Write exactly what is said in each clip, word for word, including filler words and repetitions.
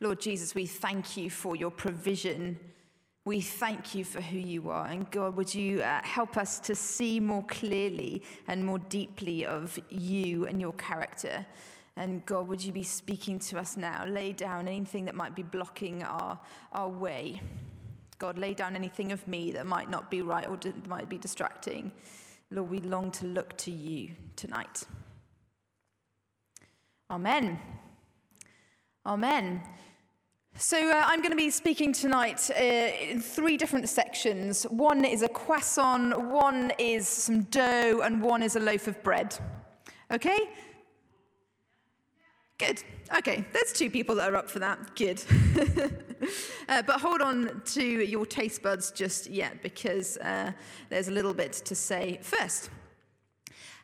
Lord Jesus, we thank you for your provision. We thank you for who you are. And God, would you uh, help us to see more clearly and more deeply of you and your character. And God, would you be speaking to us now? Lay down anything that might be blocking our, our way. God, lay down anything of me that might not be right or d- might be distracting. Lord, we long to look to you tonight. Amen. Amen. So uh, I'm going to be speaking tonight uh, in three different sections. One is a croissant, one is some dough, and one is a loaf of bread. Okay? Good. Okay, there's two people that are up for that. Good. uh, but hold on to your taste buds just yet, because uh, there's a little bit to say first.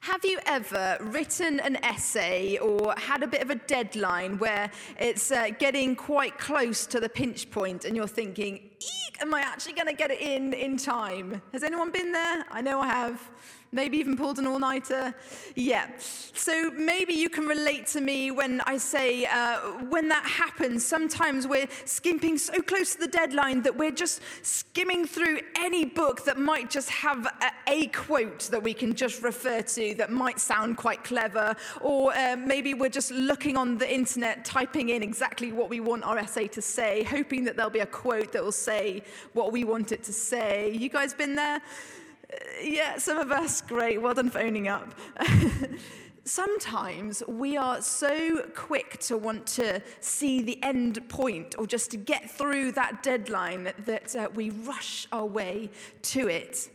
Have you ever written an essay or had a bit of a deadline where it's uh, getting quite close to the pinch point and you're thinking, eek, am I actually going to get it in in time? Has anyone been there? I know I have. Maybe even pulled an all-nighter. Yeah. So maybe you can relate to me when I say, uh, when that happens, sometimes we're skimping so close to the deadline that we're just skimming through any book that might just have a, a quote that we can just refer to that might sound quite clever. Or uh, maybe we're just looking on the internet, typing in exactly what we want our essay to say, hoping that there'll be a quote that will say what we want it to say. You guys been there? Yeah, some of us, great, well done for owning up. Sometimes we are so quick to want to see the end point or just to get through that deadline that uh, we rush our way to it.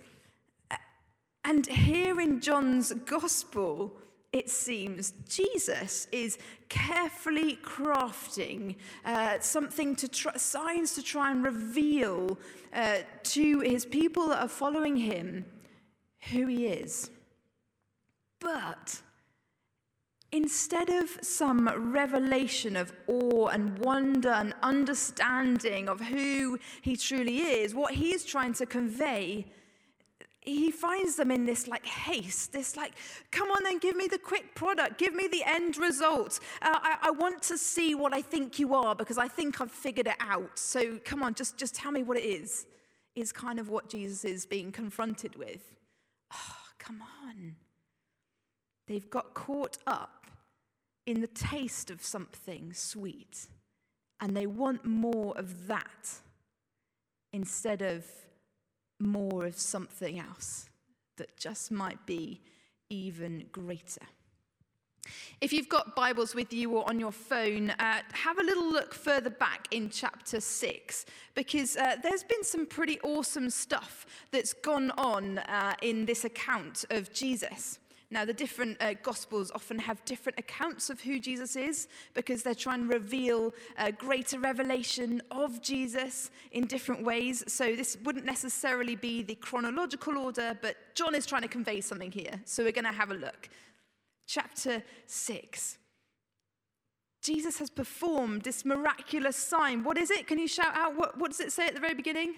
And here in John's Gospel, it seems Jesus is carefully crafting uh, something to try, signs to try and reveal uh, to his people that are following him who he is. But instead of some revelation of awe and wonder and understanding of who he truly is, what he is trying to convey, he finds them in this like haste, this like, come on then, give me the quick product, give me the end result. Uh, I, I want to see what I think you are because I think I've figured it out. So come on, just, just tell me what it is, is kind of what Jesus is being confronted with. Oh, come on. They've got caught up in the taste of something sweet and they want more of that instead of more of something else that just might be even greater. If you've got Bibles with you or on your phone, uh, have a little look further back in chapter six, because uh, there's been some pretty awesome stuff that's gone on uh, in this account of Jesus. Now, the different uh, Gospels often have different accounts of who Jesus is because they're trying to reveal a greater revelation of Jesus in different ways. So this wouldn't necessarily be the chronological order, but John is trying to convey something here. So we're going to have a look. Chapter six. Jesus has performed this miraculous sign. What is it? Can you shout out? What, what does it say at the very beginning?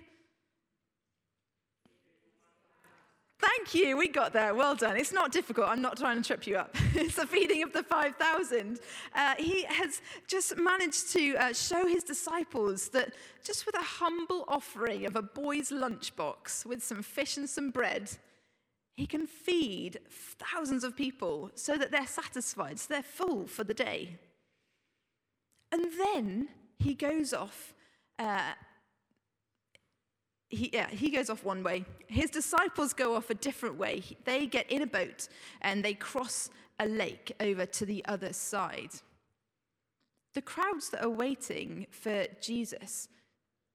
Thank you, we got there, well done. It's not difficult, I'm not trying to trip you up. It's the feeding of the five thousand. Uh, he has just managed to uh, show his disciples that just with a humble offering of a boy's lunchbox with some fish and some bread, he can feed thousands of people so that they're satisfied, so they're full for the day. And then he goes off uh, He, yeah, he goes off one way. His disciples go off a different way. They get in a boat and they cross a lake over to the other side. The crowds that are waiting for Jesus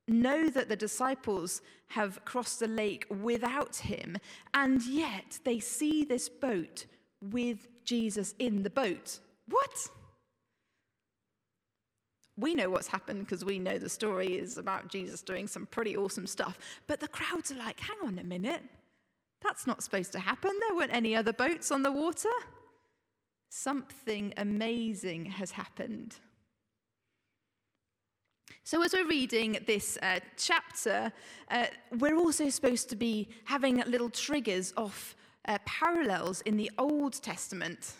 know that the disciples have crossed the lake without him, and yet they see this boat with Jesus in the boat. What? We know what's happened because we know the story is about Jesus doing some pretty awesome stuff. But the crowds are like, hang on a minute. That's not supposed to happen. There weren't any other boats on the water. Something amazing has happened. So as we're reading this uh, chapter, uh, we're also supposed to be having little triggers off uh, parallels in the Old Testament.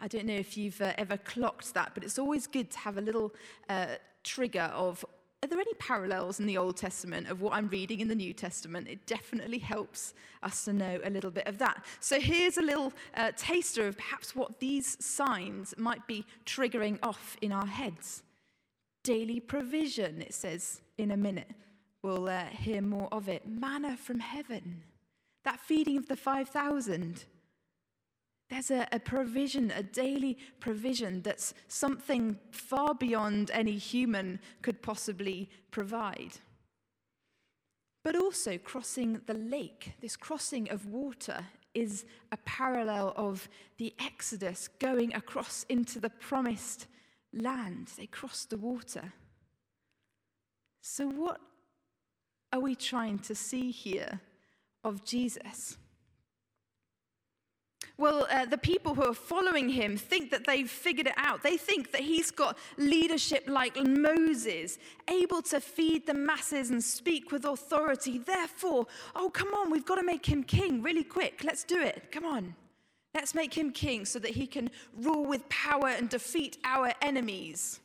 I don't know if you've uh, ever clocked that, but it's always good to have a little uh, trigger of, are there any parallels in the Old Testament of what I'm reading in the New Testament? It definitely helps us to know a little bit of that. So here's a little uh, taster of perhaps what these signs might be triggering off in our heads. Daily provision, it says in a minute. We'll uh, hear more of it. Manna from heaven. That feeding of the five thousand. There's a, a provision, a daily provision that's something far beyond any human could possibly provide. But also crossing the lake, this crossing of water, is a parallel of the Exodus going across into the promised land. They crossed the water. So what are we trying to see here of Jesus? Well, uh, the people who are following him think that they've figured it out. They think that he's got leadership like Moses, able to feed the masses and speak with authority. Therefore, oh, come on, we've got to make him king really quick. Let's do it. Come on. Let's make him king so that he can rule with power and defeat our enemies.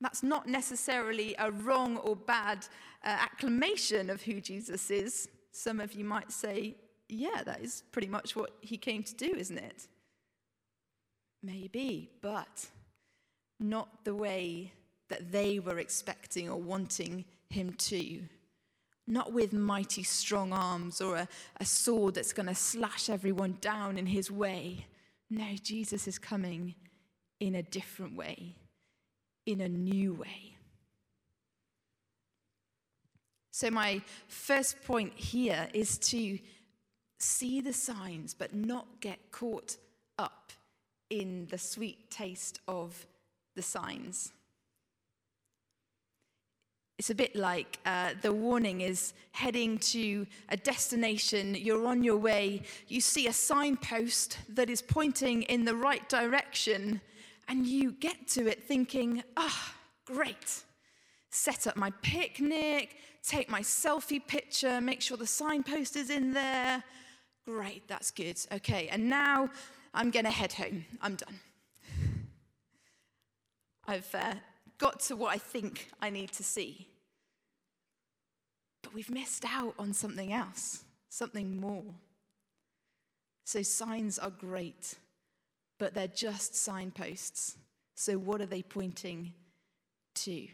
That's not necessarily a wrong or bad uh, acclamation of who Jesus is. Some of you might say, yeah, that is pretty much what he came to do, isn't it? Maybe, but not the way that they were expecting or wanting him to. Not with mighty strong arms or a, a sword that's going to slash everyone down in his way. No, Jesus is coming in a different way, in a new way. So my first point here is to see the signs, but not get caught up in the sweet taste of the signs. It's a bit like uh, the warning is heading to a destination, you're on your way, you see a signpost that is pointing in the right direction, and you get to it thinking, ah, oh, great, set up my picnic, take my selfie picture, make sure the signpost is in there. Great, that's good. Okay, and now I'm going to head home. I'm done. I've... Uh, got to what I think I need to see. But we've missed out on something else, something more. So signs are great, but they're just signposts. So what are they pointing to?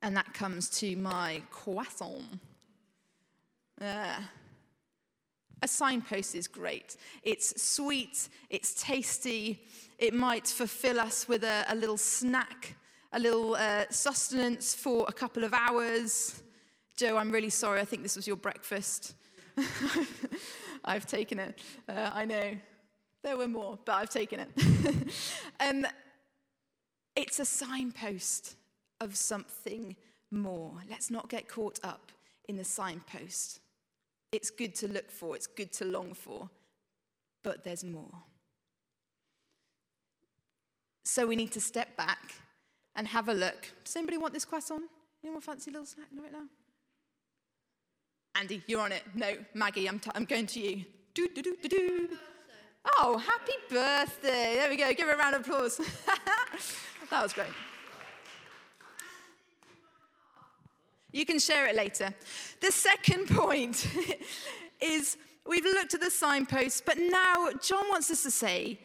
And that comes to my croissant. Uh, A signpost is great. It's sweet, it's tasty, it might fulfill us with a, a little snack, a little uh, sustenance for a couple of hours. Joe, I'm really sorry, I think this was your breakfast. I've taken it, uh, I know. There were more, but I've taken it. um, it's a signpost of something more. Let's not get caught up in the signpost. It's good to look for, it's good to long for, but there's more. So we need to step back and have a look. Does anybody want this croissant? Anyone fancy a little snack right now? Andy, you're on it. No, Maggie, I'm, t- I'm going to you. Do, do, do, do, do. Oh, happy birthday. There we go. Give her a round of applause. That was great. You can share it later. The second point is we've looked at the signposts, but now John wants us to say,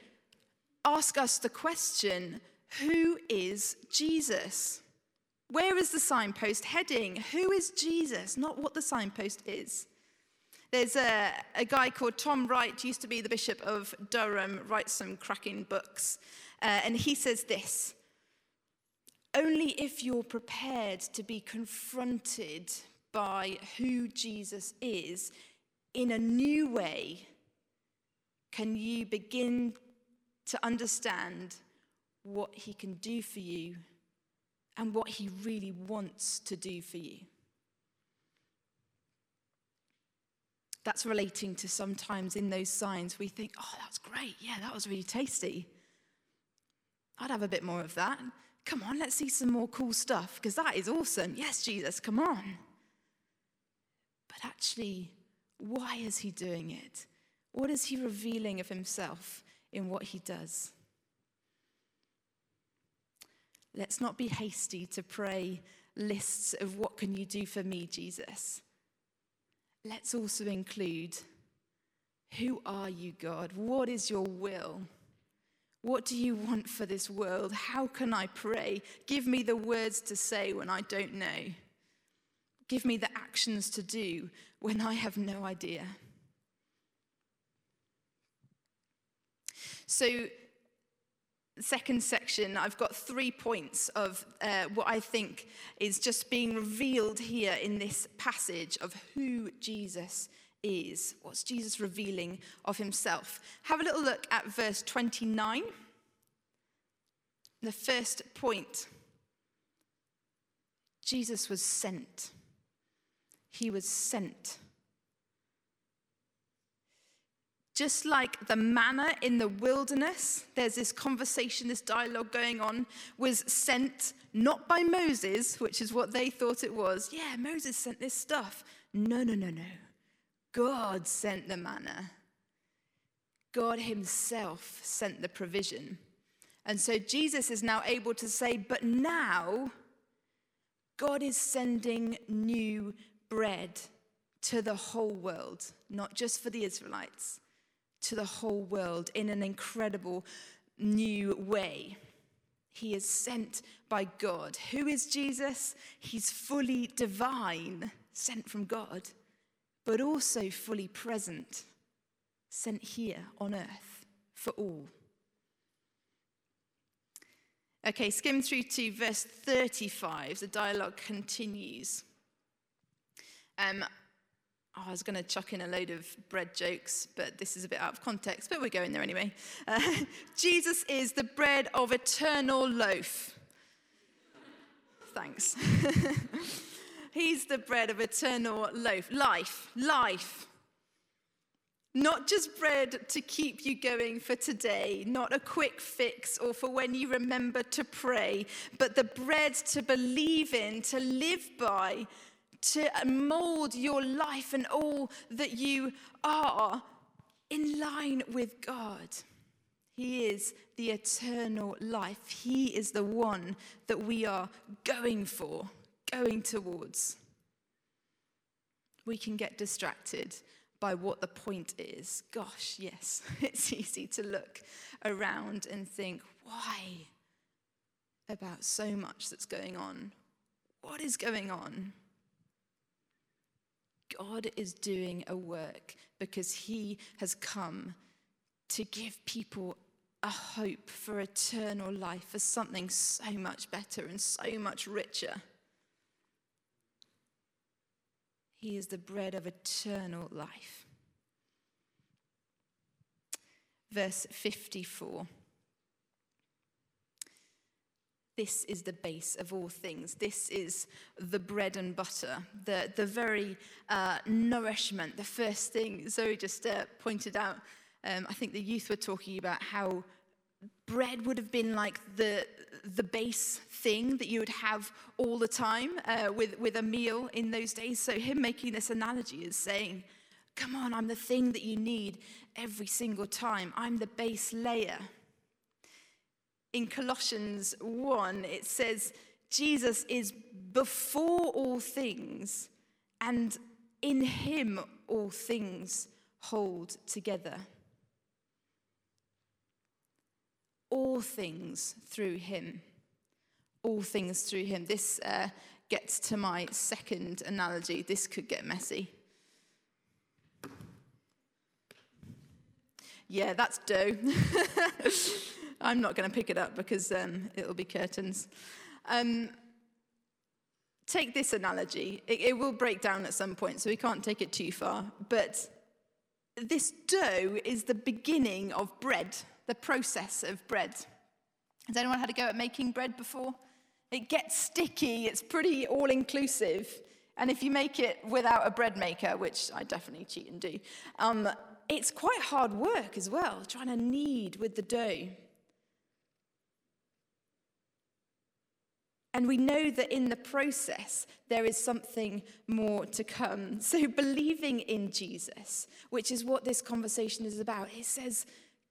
ask us the question, who is Jesus? Where is the signpost heading? Who is Jesus? Not what the signpost is. There's a, a guy called Tom Wright, used to be the Bishop of Durham, writes some cracking books, uh, and he says this. Only if you're prepared to be confronted by who Jesus is in a new way can you begin to understand what he can do for you and what he really wants to do for you. That's relating to sometimes in those signs we think, oh, that's great. Yeah, that was really tasty. I'd have a bit more of that. Come on, let's see some more cool stuff, because that is awesome. Yes, Jesus, come on. But actually, why is he doing it? What is he revealing of himself in what he does? Let's not be hasty to pray lists of what can you do for me, Jesus. Let's also include, who are you, God? What is your will? What do you want for this world? How can I pray? Give me the words to say when I don't know. Give me the actions to do when I have no idea. So, the second section, I've got three points of uh, what I think is just being revealed here in this passage of who Jesus is. What's Jesus revealing of himself? Have a little look at verse twenty-nine. The first point, Jesus was sent. He was sent. Just like the manna in the wilderness, there's this conversation, this dialogue going on, was sent not by Moses, which is what they thought it was. Yeah, Moses sent this stuff. No, no, no, no. God sent the manna. God himself sent the provision. And so Jesus is now able to say, but now God is sending new bread to the whole world, not just for the Israelites, to the whole world in an incredible new way. He is sent by God. Who is Jesus? He's fully divine, sent from God, but also fully present, sent here on earth for all. Okay, skim through to verse thirty-five. The dialogue continues. Um, oh, I was going to chuck in a load of bread jokes, but this is a bit out of context, but we're going there anyway. Uh, Jesus is the bread of eternal loaf. Thanks. He's the bread of eternal loaf. Life, life. Not just bread to keep you going for today, not a quick fix or for when you remember to pray, but the bread to believe in, to live by, to mold your life and all that you are in line with God. He is the eternal life. He is the one that we are going for. Going towards. We can get distracted by what the point is. Gosh, yes, it's easy to look around and think, why? About so much that's going on. What is going on? God is doing a work because he has come to give people a hope for eternal life, for something so much better and so much richer. He is the bread of eternal life. Verse fifty-four. This is the base of all things. This is the bread and butter, the, the very uh, nourishment. The first thing Zoe just uh, pointed out, um, I think the youth were talking about how bread would have been like the the base thing that you would have all the time uh, with, with a meal in those days. So him making this analogy is saying, come on, I'm the thing that you need every single time. I'm the base layer. In Colossians one, it says, Jesus is before all things, and in him all things hold together. All things through him. All things through him. This uh, gets to my second analogy. This could get messy. Yeah, that's dough. I'm not going to pick it up because um, it'll be curtains. Um, take this analogy. It, it will break down at some point, so we can't take it too far. But this dough is the beginning of bread. The process of bread. Has anyone had a go at making bread before? It gets sticky, it's pretty all-inclusive. And if you make it without a bread maker, which I definitely cheat and do, um, it's quite hard work as well, trying to knead with the dough. And we know that in the process, there is something more to come. So believing in Jesus, which is what this conversation is about, he says,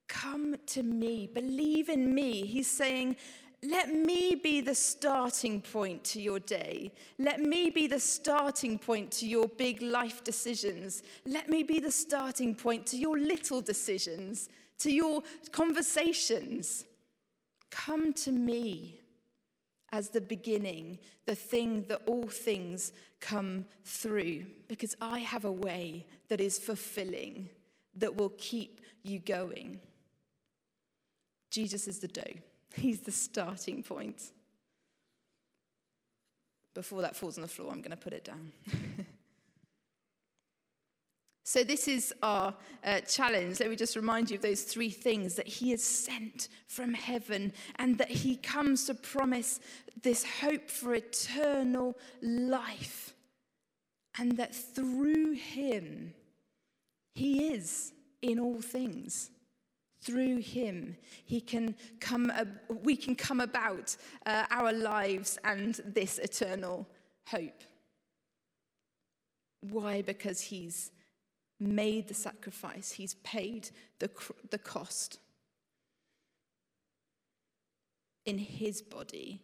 come to me, believe in me. He's saying, let me be the starting point to your day. Let me be the starting point to your big life decisions. Let me be the starting point to your little decisions, to your conversations. Come to me as the beginning, the thing that all things come through, because I have a way that is fulfilling, that will keep you going. Jesus is the dough. He's the starting point. Before that falls on the floor, I'm going to put it down. So this is our uh, challenge. Let me just remind you of those three things: that he is sent from heaven, and that he comes to promise this hope for eternal life, and that through him, he is in all things. Through him, he can come. Uh, we can come about uh, our lives and this eternal hope. Why? Because he's made the sacrifice. He's paid the the cost in his body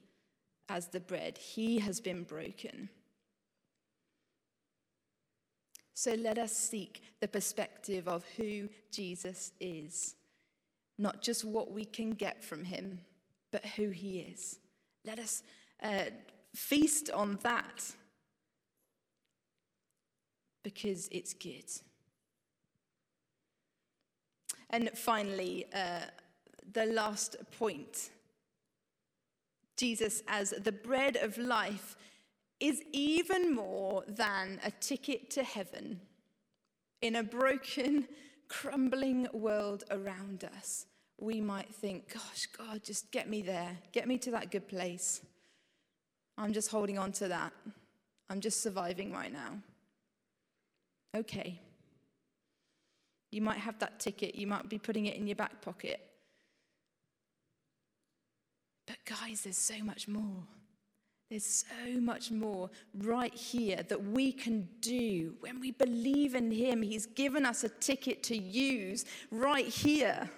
as the bread. He has been broken. So let us seek the perspective of who Jesus is. Not just what we can get from him, but who he is. Let us uh, feast on that, because it's good. And finally, uh, the last point. Jesus as the bread of life is even more than a ticket to heaven in a broken, crumbling world around us. We might think, gosh, God, just get me there. Get me to that good place. I'm just holding on to that. I'm just surviving right now. Okay. You might have that ticket. You might be putting it in your back pocket. But guys, there's so much more. There's so much more right here that we can do when we believe in him. He's given us a ticket to use right here.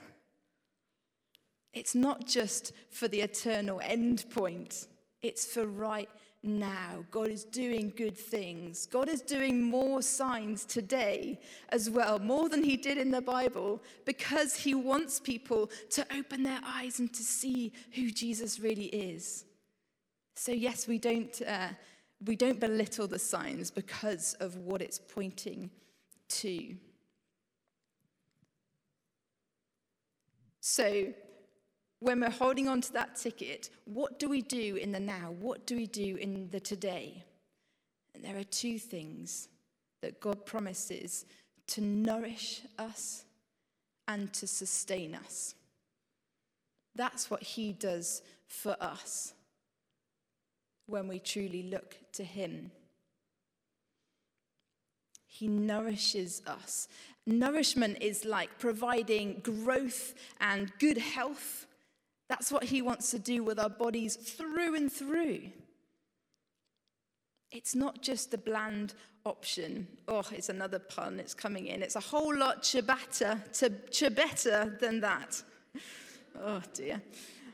It's not just for the eternal end point. It's for right now. God is doing good things. God is doing more signs today as well, more than he did in the Bible, because he wants people to open their eyes and to see who Jesus really is. So yes, we don't uh, we don't belittle the signs because of what it's pointing to. So when we're holding on to that ticket, what do we do in the now? What do we do in the today? And there are two things that God promises to nourish us and to sustain us. That's what he does for us when we truly look to him. He nourishes us. Nourishment is like providing growth and good health. That's what he wants to do with our bodies through and through. It's not just the bland option. Oh, it's another pun. It's coming in. It's a whole lot ciabatta to ciabatta than that. Oh, dear.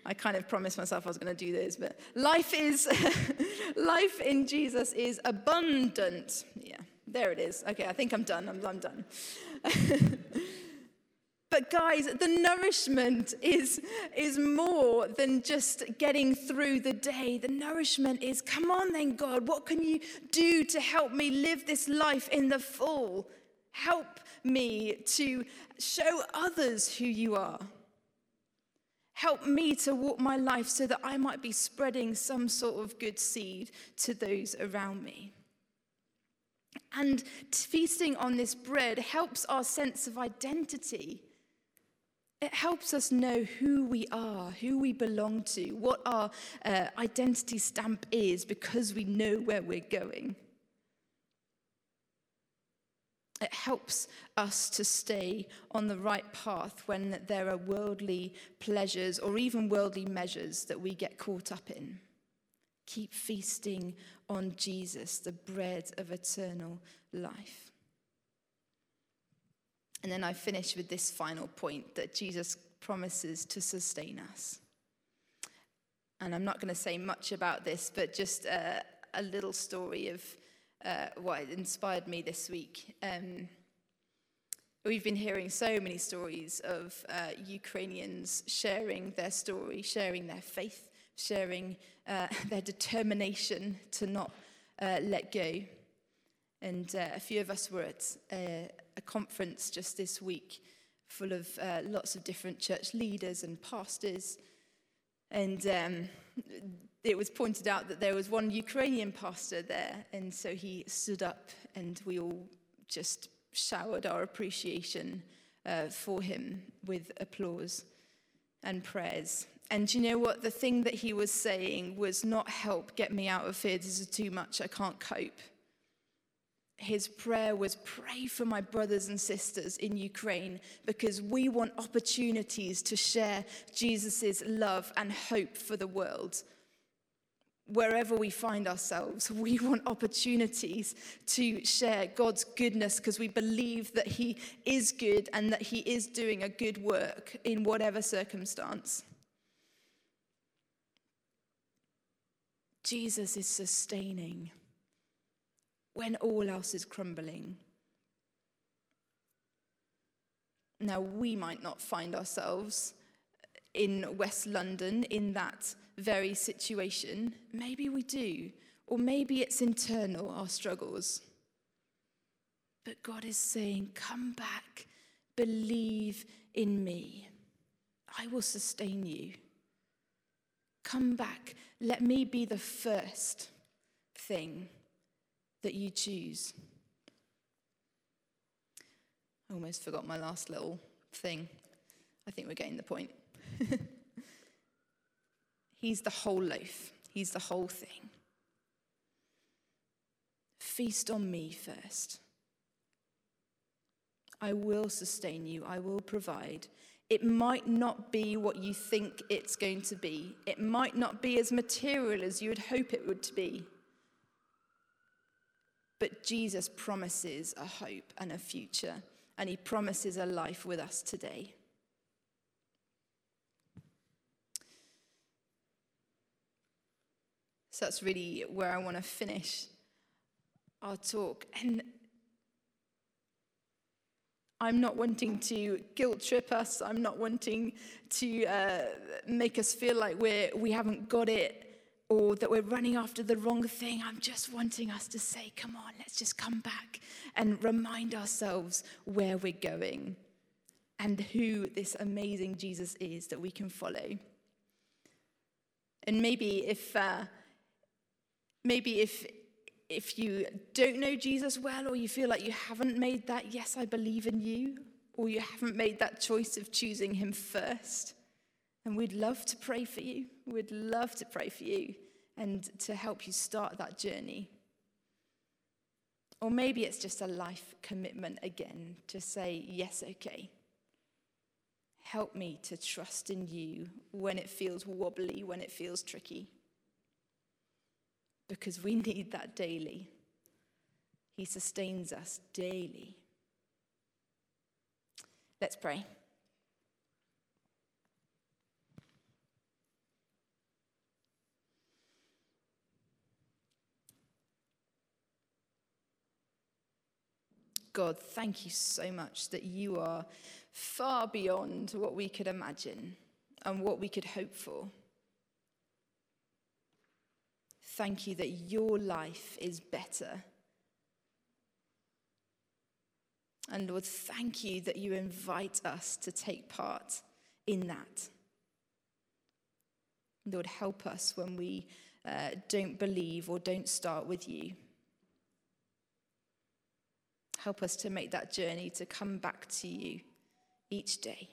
I kind of promised myself I was going to do this, but life is, life in Jesus is abundant. Yeah, there it is. Okay, I think I'm done. I'm, I'm done. But guys, the nourishment is, is more than just getting through the day. The nourishment is, come on then, God, what can you do to help me live this life in the full? Help me to show others who you are. Help me to walk my life so that I might be spreading some sort of good seed to those around me. And feasting on this bread helps our sense of identity. It helps us know who we are, who we belong to, what our uh, identity stamp is, because we know where we're going. It helps us to stay on the right path when there are worldly pleasures or even worldly measures that we get caught up in. Keep feasting on Jesus, the bread of eternal life. And then I finish with this final point, that Jesus promises to sustain us. And I'm not going to say much about this, but just uh, a little story of uh, what inspired me this week. Um, we've been hearing so many stories of uh, Ukrainians sharing their story, sharing their faith, sharing uh, their determination to not uh, let go. And uh, a few of us were at a, a conference just this week full of uh, lots of different church leaders and pastors. And um, it was pointed out that there was one Ukrainian pastor there. And so he stood up and we all just showered our appreciation uh, for him with applause and prayers. And you know what? The thing that he was saying was not, "Help, get me out of here. This is too much. I can't cope." His prayer was, "Pray for my brothers and sisters in Ukraine, because we want opportunities to share Jesus's love and hope for the world. Wherever we find ourselves, we want opportunities to share God's goodness, because we believe that he is good and that he is doing a good work in whatever circumstance." Jesus is sustaining when all else is crumbling. Now, we might not find ourselves in West London in that very situation. Maybe we do, or maybe it's internal, our struggles. But God is saying, "Come back, believe in me. I will sustain you. Come back, let me be the first thing that you choose." I almost forgot my last little thing. I think we're getting the point. He's the whole loaf. He's the whole thing. Feast on me first. I will sustain you. I will provide. It might not be what you think it's going to be. It might not be as material as you would hope it would be. But Jesus promises a hope and a future, and he promises a life with us today. So that's really where I want to finish our talk. And I'm not wanting to guilt trip us. I'm not wanting to uh, make us feel like we're, we haven't got it, or that we're running after the wrong thing. I'm just wanting us to say, "Come on, let's just come back and remind ourselves where we're going and who this amazing Jesus is that we can follow." And maybe if uh, maybe if if you don't know Jesus well, or you feel like you haven't made that "yes, I believe in you," or you haven't made that choice of choosing him first, and we'd love to pray for you. We'd love to pray for you and to help you start that journey. Or maybe it's just a life commitment again, to say, "Yes, okay. Help me to trust in you when it feels wobbly, when it feels tricky." Because we need that daily. He sustains us daily. Let's pray. God, thank you so much that you are far beyond what we could imagine and what we could hope for. Thank you that your life is better. And Lord, thank you that you invite us to take part in that. Lord, help us when we uh, don't believe or don't start with you. Help us to make that journey to come back to you each day.